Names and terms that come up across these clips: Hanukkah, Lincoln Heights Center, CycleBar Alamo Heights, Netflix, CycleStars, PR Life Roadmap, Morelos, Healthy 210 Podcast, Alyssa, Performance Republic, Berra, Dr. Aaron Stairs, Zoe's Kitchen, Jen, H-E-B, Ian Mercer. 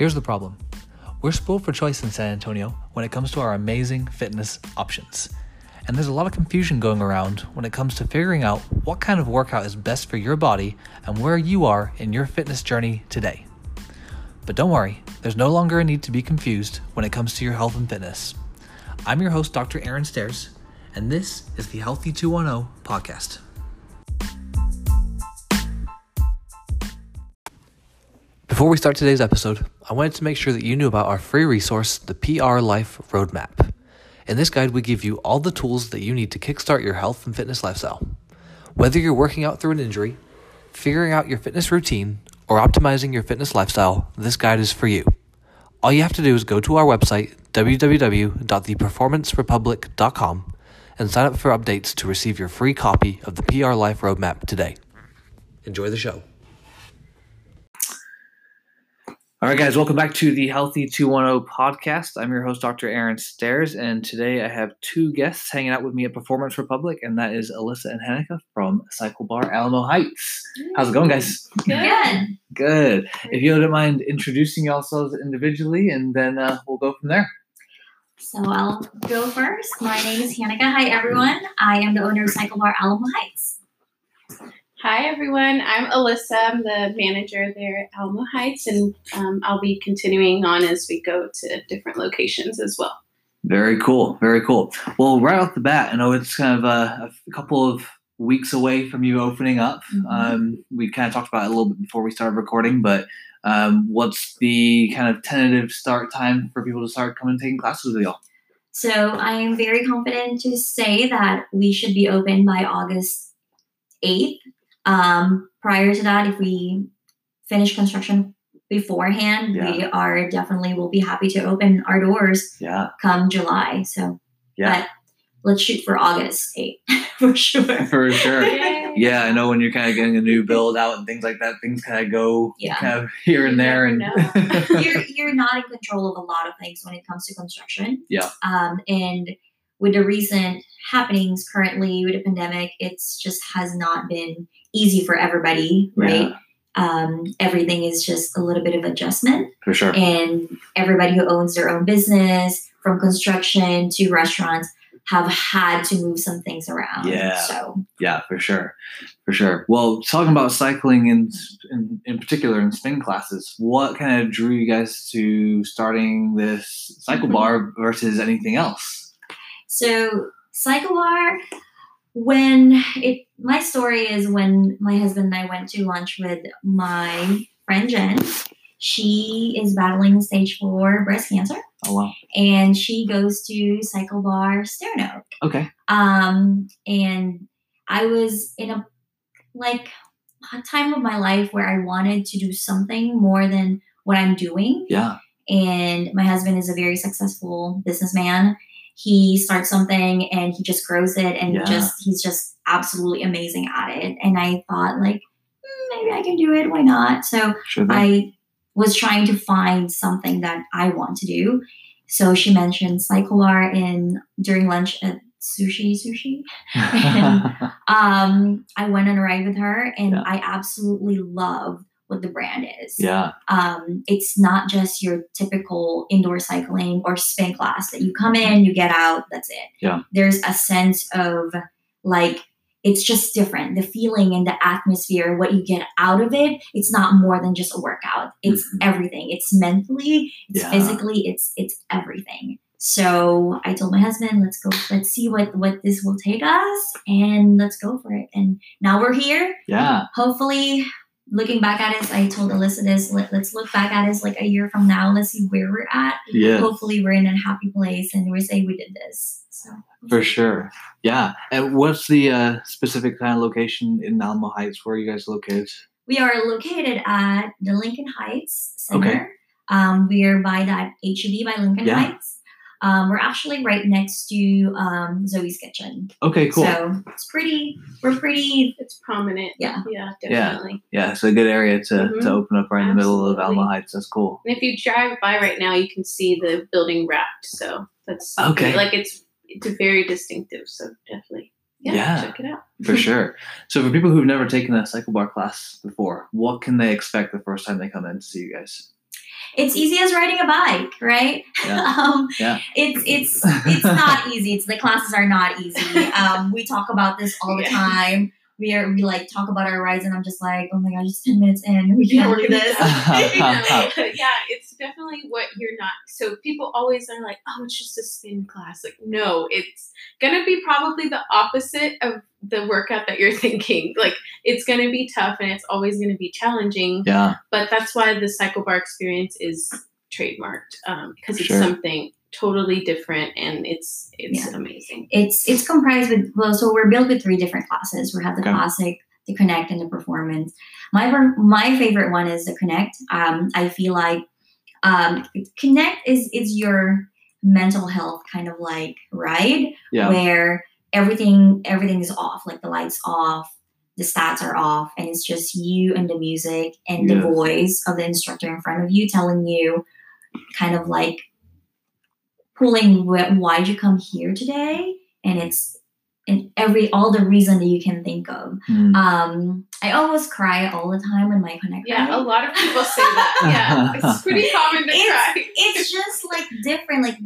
Here's the problem. We're spoiled for choice in San Antonio when it comes to our amazing fitness options. And there's a lot of confusion going around when it comes to figuring out what kind of workout is best for your body and where you are in your fitness journey today. But don't worry, there's no longer a need to be confused when it comes to your health and fitness. I'm your host, Dr. Aaron Stairs, and this is the Healthy 210 Podcast. Before we start today's episode, I wanted to make sure that you knew about our free resource, the PR Life Roadmap. In this guide, we give you all the tools that you need to kickstart your health and fitness lifestyle. Whether you're working out through an injury, figuring out your fitness routine, or optimizing your fitness lifestyle, this guide is for you. All you have to do is go to our website, www.theperformancerepublic.com, and sign up for updates to receive your free copy of the PR Life Roadmap today. Enjoy the show. All right, guys, welcome back to the Healthy 210 Podcast. I'm your host, Dr. Aaron Stairs, and today I have two guests hanging out with me at Performance Republic, and that is Alyssa and Hanukkah from CycleBar Alamo Heights. How's it going, guys? Good. If you don't mind introducing yourselves individually, and then we'll go from there. So I'll go first. My name is Hanukkah. Hi, everyone. I am the owner of CycleBar Alamo Heights. Hi, everyone. I'm Alyssa. I'm the manager there at Alamo Heights, and I'll be continuing on as we go to different locations as well. Very cool. Well, right off the bat, I know it's kind of a couple of weeks away from you opening up. Mm-hmm. We kind of talked about it a little bit before we started recording, but what's the kind of tentative start time for people to start coming and taking classes with y'all? So I am very confident to say that we should be open by August 8th. Prior to that, if we finish construction beforehand, we are definitely will be happy to open our doors come July. So, but let's shoot for August 8th for sure. For sure. Yeah, I know when you're kind of getting a new build out and things like that, things kind of go kind of here and there. And you're not in control of a lot of things when it comes to construction. Yeah. And with the recent happenings currently with the pandemic, it's just has not been easy for everybody, right? Yeah. Everything is just a little bit of adjustment. For sure. And everybody who owns their own business, from construction to restaurants, have had to move some things around. Yeah. So. Yeah, for sure. Well, talking about cycling and in particular in spin classes, what kind of drew you guys to starting this CycleBar versus anything else? So CycleBar, my story is when my husband and I went to lunch with my friend Jen. She is battling stage 4 breast cancer. Oh, wow. And she goes to CycleBar Sterno. Okay. And I was in a time of my life where I wanted to do something more than what I'm doing. Yeah. And my husband is a very successful businessman. He starts something and he just grows it and he's just absolutely amazing at it. And I thought maybe I can do it. Why not? So I was trying to find something that I want to do. So she mentioned CycleBar during lunch at sushi. And I went on a ride with her and I absolutely love what the brand is. Yeah. It's not just your typical indoor cycling or spin class that you come in, you get out, that's it. Yeah. There's a sense of it's just different. The feeling and the atmosphere, what you get out of it, it's not more than just a workout. It's everything. It's mentally, it's physically, it's everything. So I told my husband, let's go, let's see what this will take us and let's go for it. And now we're here. Yeah. Hopefully, looking back at us, I told Alyssa this, let's look back at us a year from now. Let's see where we're at. Yeah. Hopefully we're in a happy place and we say we did this. So for sure. Yeah. And what's the specific kind of location in Alamo Heights? Where are you guys located? We are located at the Lincoln Heights Center. Okay. We are by that H-E-B by Lincoln Heights. We're actually right next to Zoe's Kitchen. Okay, cool. So it's prominent. Yeah, definitely. Yeah, it's a good area to open up right in the middle of Alamo Heights. That's cool. And if you drive by right now, you can see the building wrapped. So that's okay. It's very distinctive. So definitely, check it out. For sure. So for people who've never taken a CycleBar class before, what can they expect the first time they come in to see you guys? It's easy as riding a bike, right? Yeah. It's not easy. The classes are not easy. We talk about this all the time. We like talk about our rides, and I'm just like, oh my gosh, it's 10 minutes in. We can't do this. Yeah, it's definitely what you're not. So people always are like, oh, it's just a spin class. Like, no, it's going to be probably the opposite of the workout that you're thinking. Like, it's going to be tough and it's always going to be challenging. Yeah. But that's why the CycleBar experience is trademarked, because it's something totally different, and it's amazing. It's comprised with, so we're built with three different classes. We have the classic, the connect, and the performance. My favorite one is the connect. I feel like connect is your mental health kind of like ride, where everything is off, like the lights off, the stats are off, and it's just you and the music and the voice of the instructor in front of you telling you, kind of like pulling why'd you come here today, and it's in all the reason that you can think of. I almost cry all the time when my connect. A lot of people say that. It's pretty common to cry. It's just like different. Like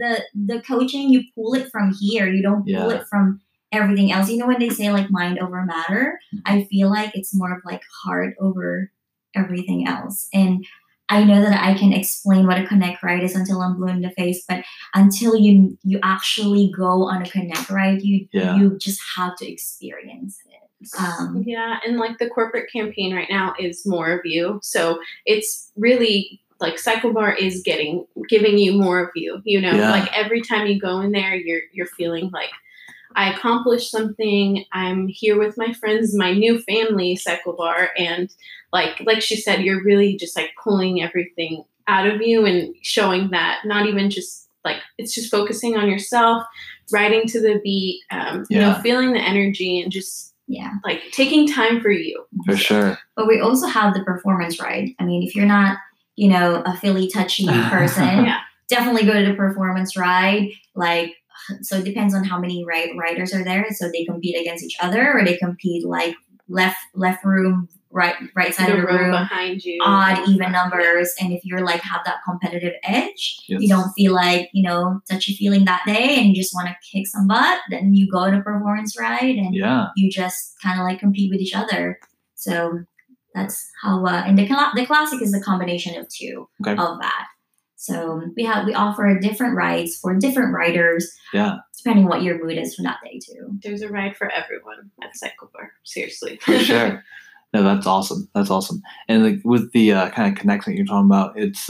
the coaching, you pull it from here. You don't pull it from everything else. You know, when they say like mind over matter, I feel like it's more of like heart over everything else. And I know that I can explain what a connect ride is until I'm blue in the face, but until you actually go on a connect ride, you just have to experience it. And like the corporate campaign right now is more of you. So it's really like CycleBar is giving you more of you, you know, like every time you go in there, you're feeling like, I accomplished something. I'm here with my friends, my new family, CycleBar, and like she said, you're really just like pulling everything out of you and showing that. Not even just like it's just focusing on yourself, riding to the beat, you know, feeling the energy and just like taking time for you. For sure. But we also have the performance ride. I mean, if you're not, you know, a Philly touchy person, definitely go to the performance ride. Like. So it depends on how many riders are there. So they compete against each other, or they compete like left room, right side of the room behind you, odd, even numbers. And if you're like have that competitive edge, you don't feel like, you know, touchy feeling that day, and you just want to kick some butt, then you go to performance ride and you just kind of like compete with each other. So that's how. And the classic is the combination of two of that. So we offer different rides for different riders, depending on what your mood is for that day too. There's a ride for everyone at CycleBar, seriously. For sure. No, that's awesome. That's awesome. And like with the kind of connection you're talking about, it's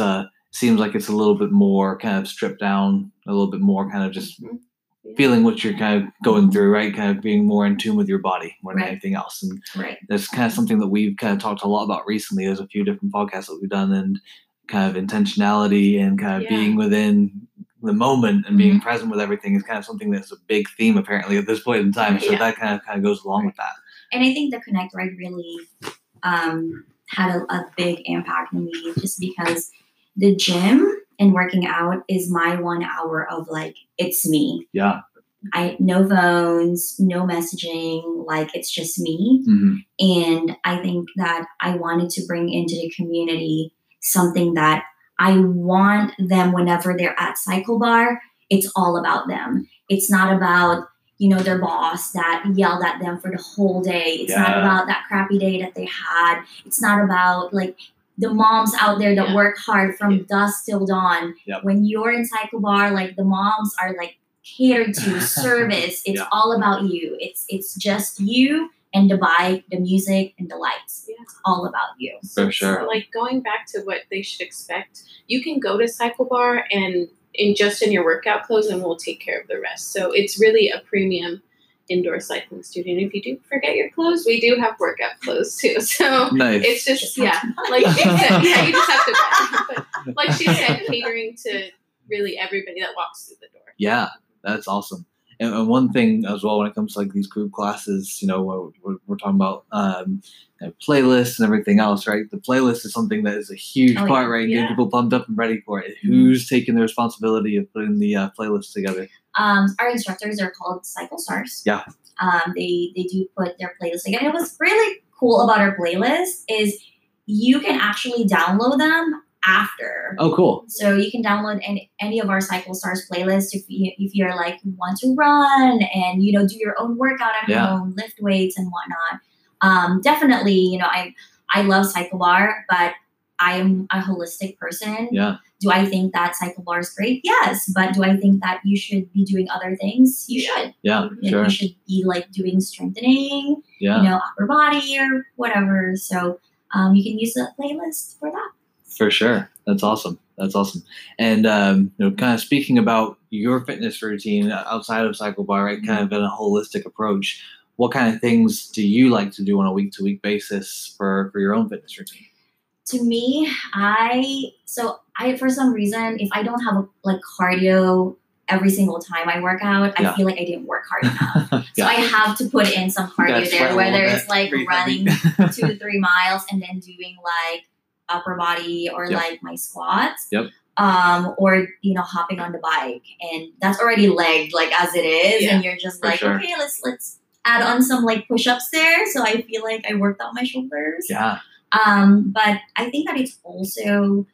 seems like it's a little bit more kind of stripped down, a little bit more kind of just feeling what you're kind of going through, right? Kind of being more in tune with your body more than anything else. And that's kind of something that we've kind of talked a lot about recently. There's a few different podcasts that we've done, and kind of intentionality and kind of being within the moment and being present with everything is kind of something that's a big theme apparently at this point in time. So that kind of goes along with that. And I think the Connect Ride really had a big impact on me, just because the gym and working out is my 1 hour of like, it's me. Yeah. No phones, no messaging, like it's just me. Mm-hmm. And I think that I wanted to bring into the community something that I want them whenever they're at CycleBar, it's all about them. It's not about, you know, their boss that yelled at them for the whole day. It's not about that crappy day that they had. It's not about like the moms out there that work hard from dusk till dawn. Yep. When you're in CycleBar, like the moms are like catered to, service. It's all about you. It's just you. And the bike, the music, and the lights. Yeah. It's all about you. For sure. So like going back to what they should expect, you can go to CycleBar and in your workout clothes, and we'll take care of the rest. So it's really a premium indoor cycling studio. And if you do forget your clothes, we do have workout clothes too. So it's just like she said, you just have to buy. Like she said, catering to really everybody that walks through the door. Yeah, that's awesome. And one thing as well, when it comes to like these group classes, you know, we're talking about playlists and everything else, right? The playlist is something that is a huge part, right? Getting people pumped up and ready for it. Mm-hmm. Who's taking the responsibility of putting the playlist together? Our instructors are called CycleStars. Yeah. They do put their playlist together. And what's really cool about our playlist is you can actually download them after. Oh, cool. So you can download any of our CycleStars playlists if you're like, you want to run and, you know, do your own workout at home, lift weights and whatnot. Definitely, you know, I love CycleBar, but I am a holistic person. Yeah. Do I think that CycleBar is great? Yes. But do I think that you should be doing other things? You should. Yeah, sure. You should be like doing strengthening, you know, upper body or whatever. So you can use that playlist for that. For sure. That's awesome. That's awesome. And, you know, kind of speaking about your fitness routine outside of CycleBar, right, kind of in a holistic approach, what kind of things do you like to do on a week-to-week basis for your own fitness routine? To me, I for some reason, if I don't have like cardio every single time I work out, I feel like I didn't work hard enough. So I have to put in some cardio there, whether it's like running 2 to 3 miles and then doing like upper body or like my squats, or, you know, hopping on the bike, and that's already legged like as it is. And you're just like, okay, let's add on some like push-ups there. So I feel like I worked out my shoulders. Yeah. But I think that it's also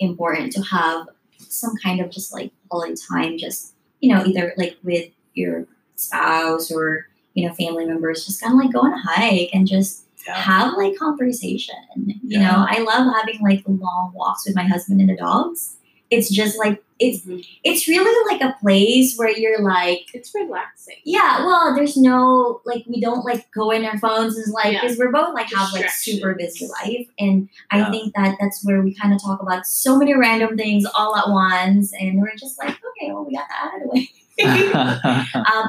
important to have some kind of just like quality time, just, you know, either like with your spouse or, you know, family members, just kind of like go on a hike and just have like conversation. You know, I love having like long walks with my husband and the dogs. It's just like, it's really like a place where you're like, it's relaxing. Yeah. Well, there's no, like, we don't like go in our phones and like, cause we're both like have like super busy life. And I think that that's where we kind of talk about so many random things all at once. And we're just like, okay, well, we got that out of the way.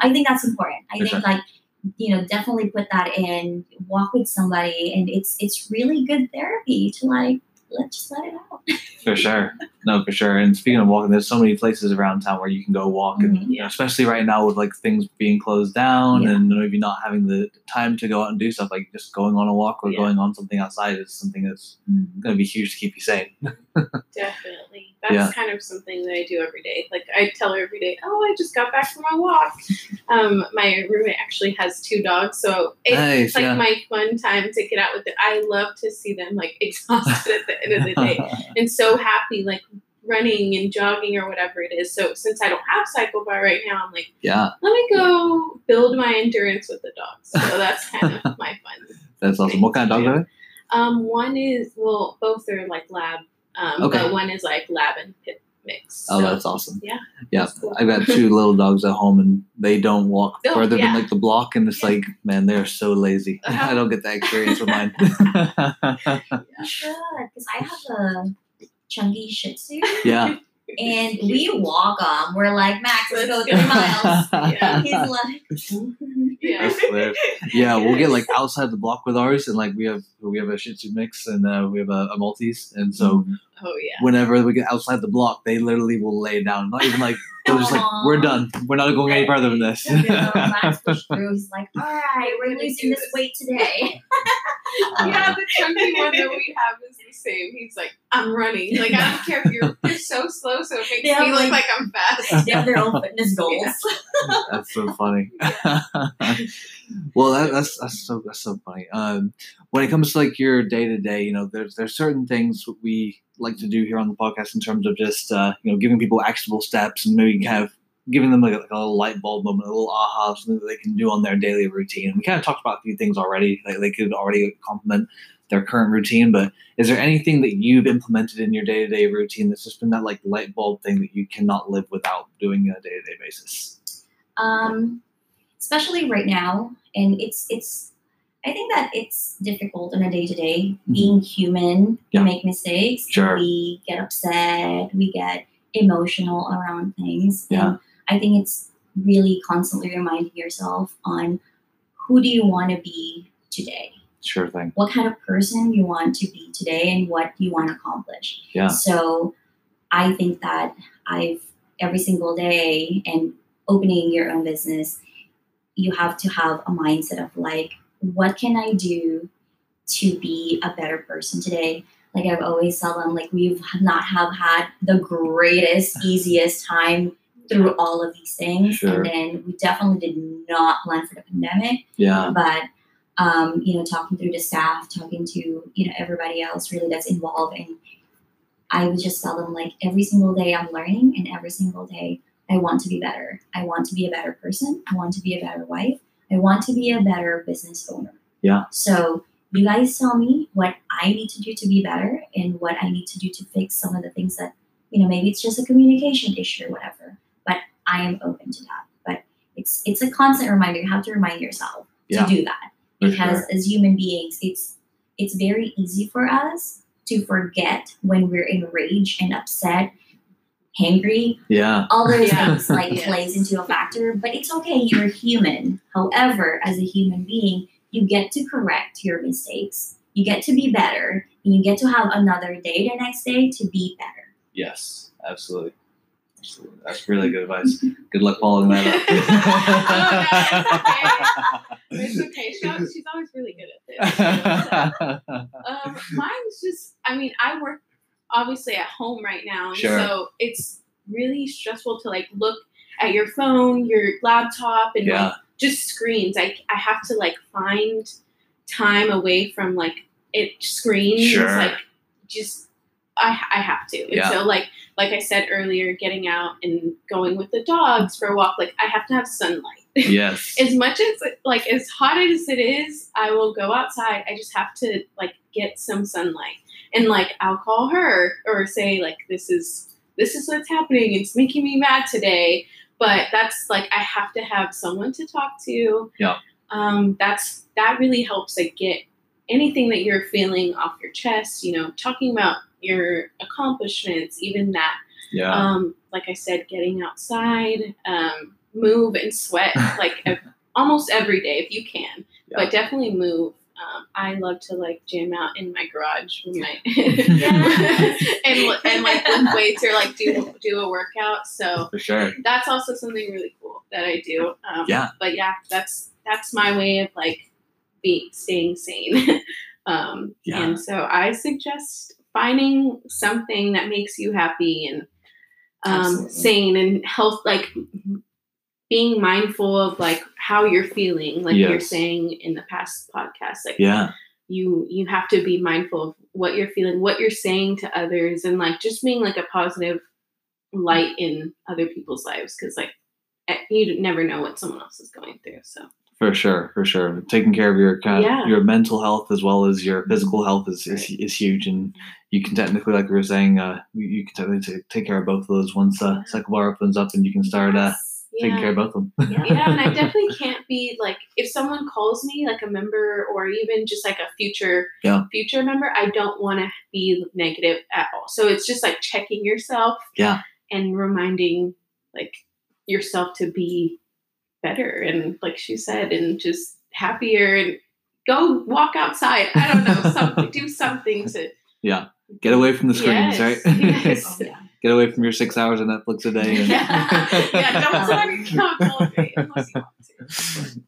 I think that's important. I think like, you know, definitely put that in, walk with somebody. And it's really good therapy to like, let's just let it out. For sure. No, for sure. And speaking of walking, there's so many places around town where you can go walk. And especially right now with like things being closed down and maybe not having the time to go out and do stuff, like just going on a walk or going on something outside is something that's going to be huge to keep you sane. Definitely. That's kind of something that I do every day. Like I tell her every day, oh, I just got back from a walk. My roommate actually has 2 dogs. So it's like my fun time to get out with it. I love to see them like exhausted at the end of the day and so happy, like running and jogging or whatever it is. So since I don't have CycleBar right now, I'm like, let me go build my endurance with the dogs. So that's kind of my fun. That's awesome. What kind of dogs are they? One is, well, both are like lab. But one is like lab and pit mix. So. Oh, that's awesome. Yeah. Yeah. Cool. I've got 2 little dogs at home and they don't walk further than like the block. And it's like, man, they're so lazy. I don't get that experience with mine. Because I have a chunky shih tzu. Yeah. And we walk them. We're like, Max, let's go 3 miles. Yeah. He's like, we'll get like outside the block with ours, and like we have a shih tzu mix, and we have a Maltese, and so whenever we get outside the block, they literally will lay down. Not even like they're just like, we're done. We're not going any further than this. Max pushed through. He's like, all right, we're losing this weight today. Yeah, the chunky one that we have is the same. He's like, I'm running. Like I don't care if you're so slow, so it makes me look like I'm fast. They have their own fitness goals. Yeah. That's so funny. Yeah. Well, that's so funny. When it comes to like your day to day, you know, there's certain things we like to do here on the podcast in terms of just you know, giving people actionable steps and maybe kind of giving them like a little light bulb moment, a little aha, something that they can do on their daily routine. We kind of talked about a few things already, like they could already complement their current routine, but is there anything that you've implemented in your day-to-day routine that's just been that like light bulb thing that you cannot live without doing on a day-to-day basis? Especially right now, and it's I think that it's difficult on a day-to-day, being human, we make mistakes, we get upset, we get emotional around things, and I think it's really constantly reminding yourself on who do you want to be today? Sure thing. What kind of person you want to be today and what you want to accomplish. Yeah. So I think that I've every single day and opening your own business, you have to have a mindset of like, what can I do to be a better person today? Like I've always tell them, like we've not have had the greatest, easiest time through all of these things. Sure. And then we definitely did not plan for the pandemic. Yeah. But talking through the staff, talking to, everybody else really that's involved. And I would just tell them, like, every single day I'm learning, and every single day I want to be better. I want to be a better person. I want to be a better wife. I want to be a better business owner. Yeah. So you guys tell me what I need to do to be better and what I need to do to fix some of the things that, maybe it's just a communication issue or whatever, but I am open to that. But it's a constant reminder. You have to remind yourself to do that, because as human beings, it's very easy for us to forget when we're enraged and upset, hangry. Yeah. All those things plays into a factor, but it's okay. You're human. However, as a human being, you get to correct your mistakes. You get to be better, and you get to have another day the next day to be better. Yes, absolutely. Absolutely. That's really good advice. Good luck following that up. Oh, no, it's okay. It's okay. She's always really good at this. Mine's just, I work obviously at home right now. And so it's really stressful to look at your phone, your laptop, and just screens. I have to find time away from screens. Sure. It's I have to. And so like I said earlier, getting out and going with the dogs for a walk, I have to have sunlight. Yes. As much as as hot as it is, I will go outside. I just have to get some sunlight. And I'll call her or say this is what's happening. It's making me mad today. But that's I have to have someone to talk to. Yeah. That really helps get anything that you're feeling off your chest, talking about your accomplishments, even that. Yeah. Like I said, getting outside, move and sweat almost every day if you can. Yeah. But definitely move. I love to jam out in my garage with my and lift weights or do a workout. So for sure, that's also something really cool that I do. But that's my way of staying sane. And so I suggest finding something that makes you happy and sane and health. Being mindful of how you're feeling, you're saying in the past podcast, you have to be mindful of what you're feeling, what you're saying to others, and just being a positive light in other people's lives, because you never know what someone else is going through. So for sure, taking care of your your mental health as well as your physical health is huge, and you can technically, like we were saying, you can technically take care of both of those once CycleBar opens up, and you can start. Taking care of both of them. And I definitely can't be if someone calls me a member or even just a future member, I don't want to be negative at all. So it's just checking yourself and reminding yourself to be better. And like she said, and just happier, and go walk outside. I don't know. Do something to. Yeah. Get away from the screens, right? Yes. Get away from your 6 hours of Netflix a day. And don't sit on your couch all day unless you want to.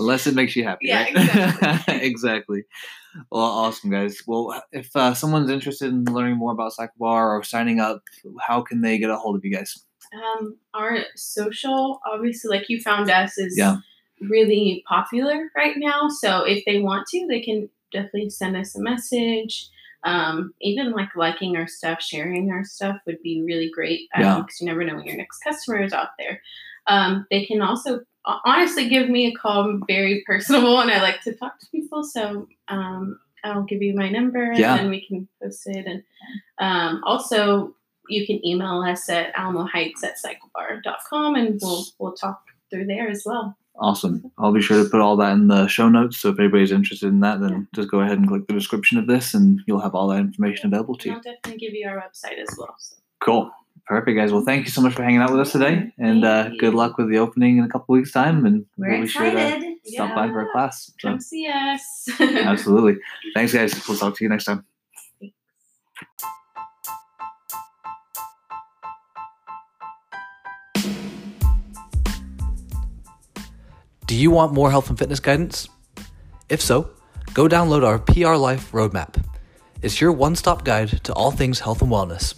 Unless it makes you happy, right? Exactly. Exactly. Well, awesome, guys. Well, if someone's interested in learning more about CycleBar or signing up, how can they get a hold of you guys? Our social, obviously, you found us, is really popular right now. So if they want to, they can definitely send us a message. Even liking our stuff, sharing our stuff would be really great, because you never know when your next customer is out there. They can also honestly give me a call. I'm very personable, and I like to talk to people. So I'll give you my number, and then we can post it. And also, you can email us at alamoheights@cyclebar.com, and we'll talk through there as well. Awesome. I'll be sure to put all that in the show notes. So if anybody's interested in that, then just go ahead and click the description of this, and you'll have all that information available to you. I'll definitely give you our website as well. So. Cool. Perfect, guys. Well, thank you so much for hanging out with us today, and good luck with the opening in a couple weeks' time. And we'll be sure to stop by for a class. So. Come see us. Absolutely. Thanks, guys. We'll talk to you next time. Thanks. Do you want more health and fitness guidance? If so, go download our PR Life Roadmap. It's your one-stop guide to all things health and wellness.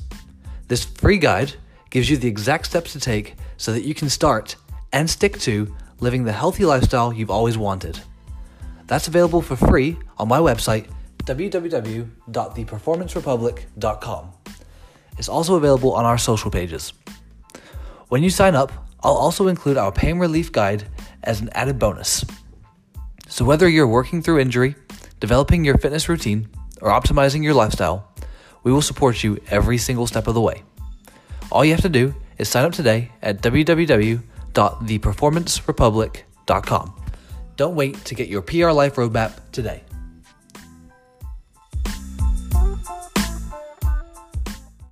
This free guide gives you the exact steps to take so that you can start and stick to living the healthy lifestyle you've always wanted. That's available for free on my website, www.theperformancerepublic.com. It's also available on our social pages. When you sign up, I'll also include our pain relief guide as an added bonus. So whether you're working through injury, developing your fitness routine, or optimizing your lifestyle, we will support you every single step of the way. All you have to do is sign up today at www.theperformancerepublic.com. Don't wait to get your PR Life Roadmap today.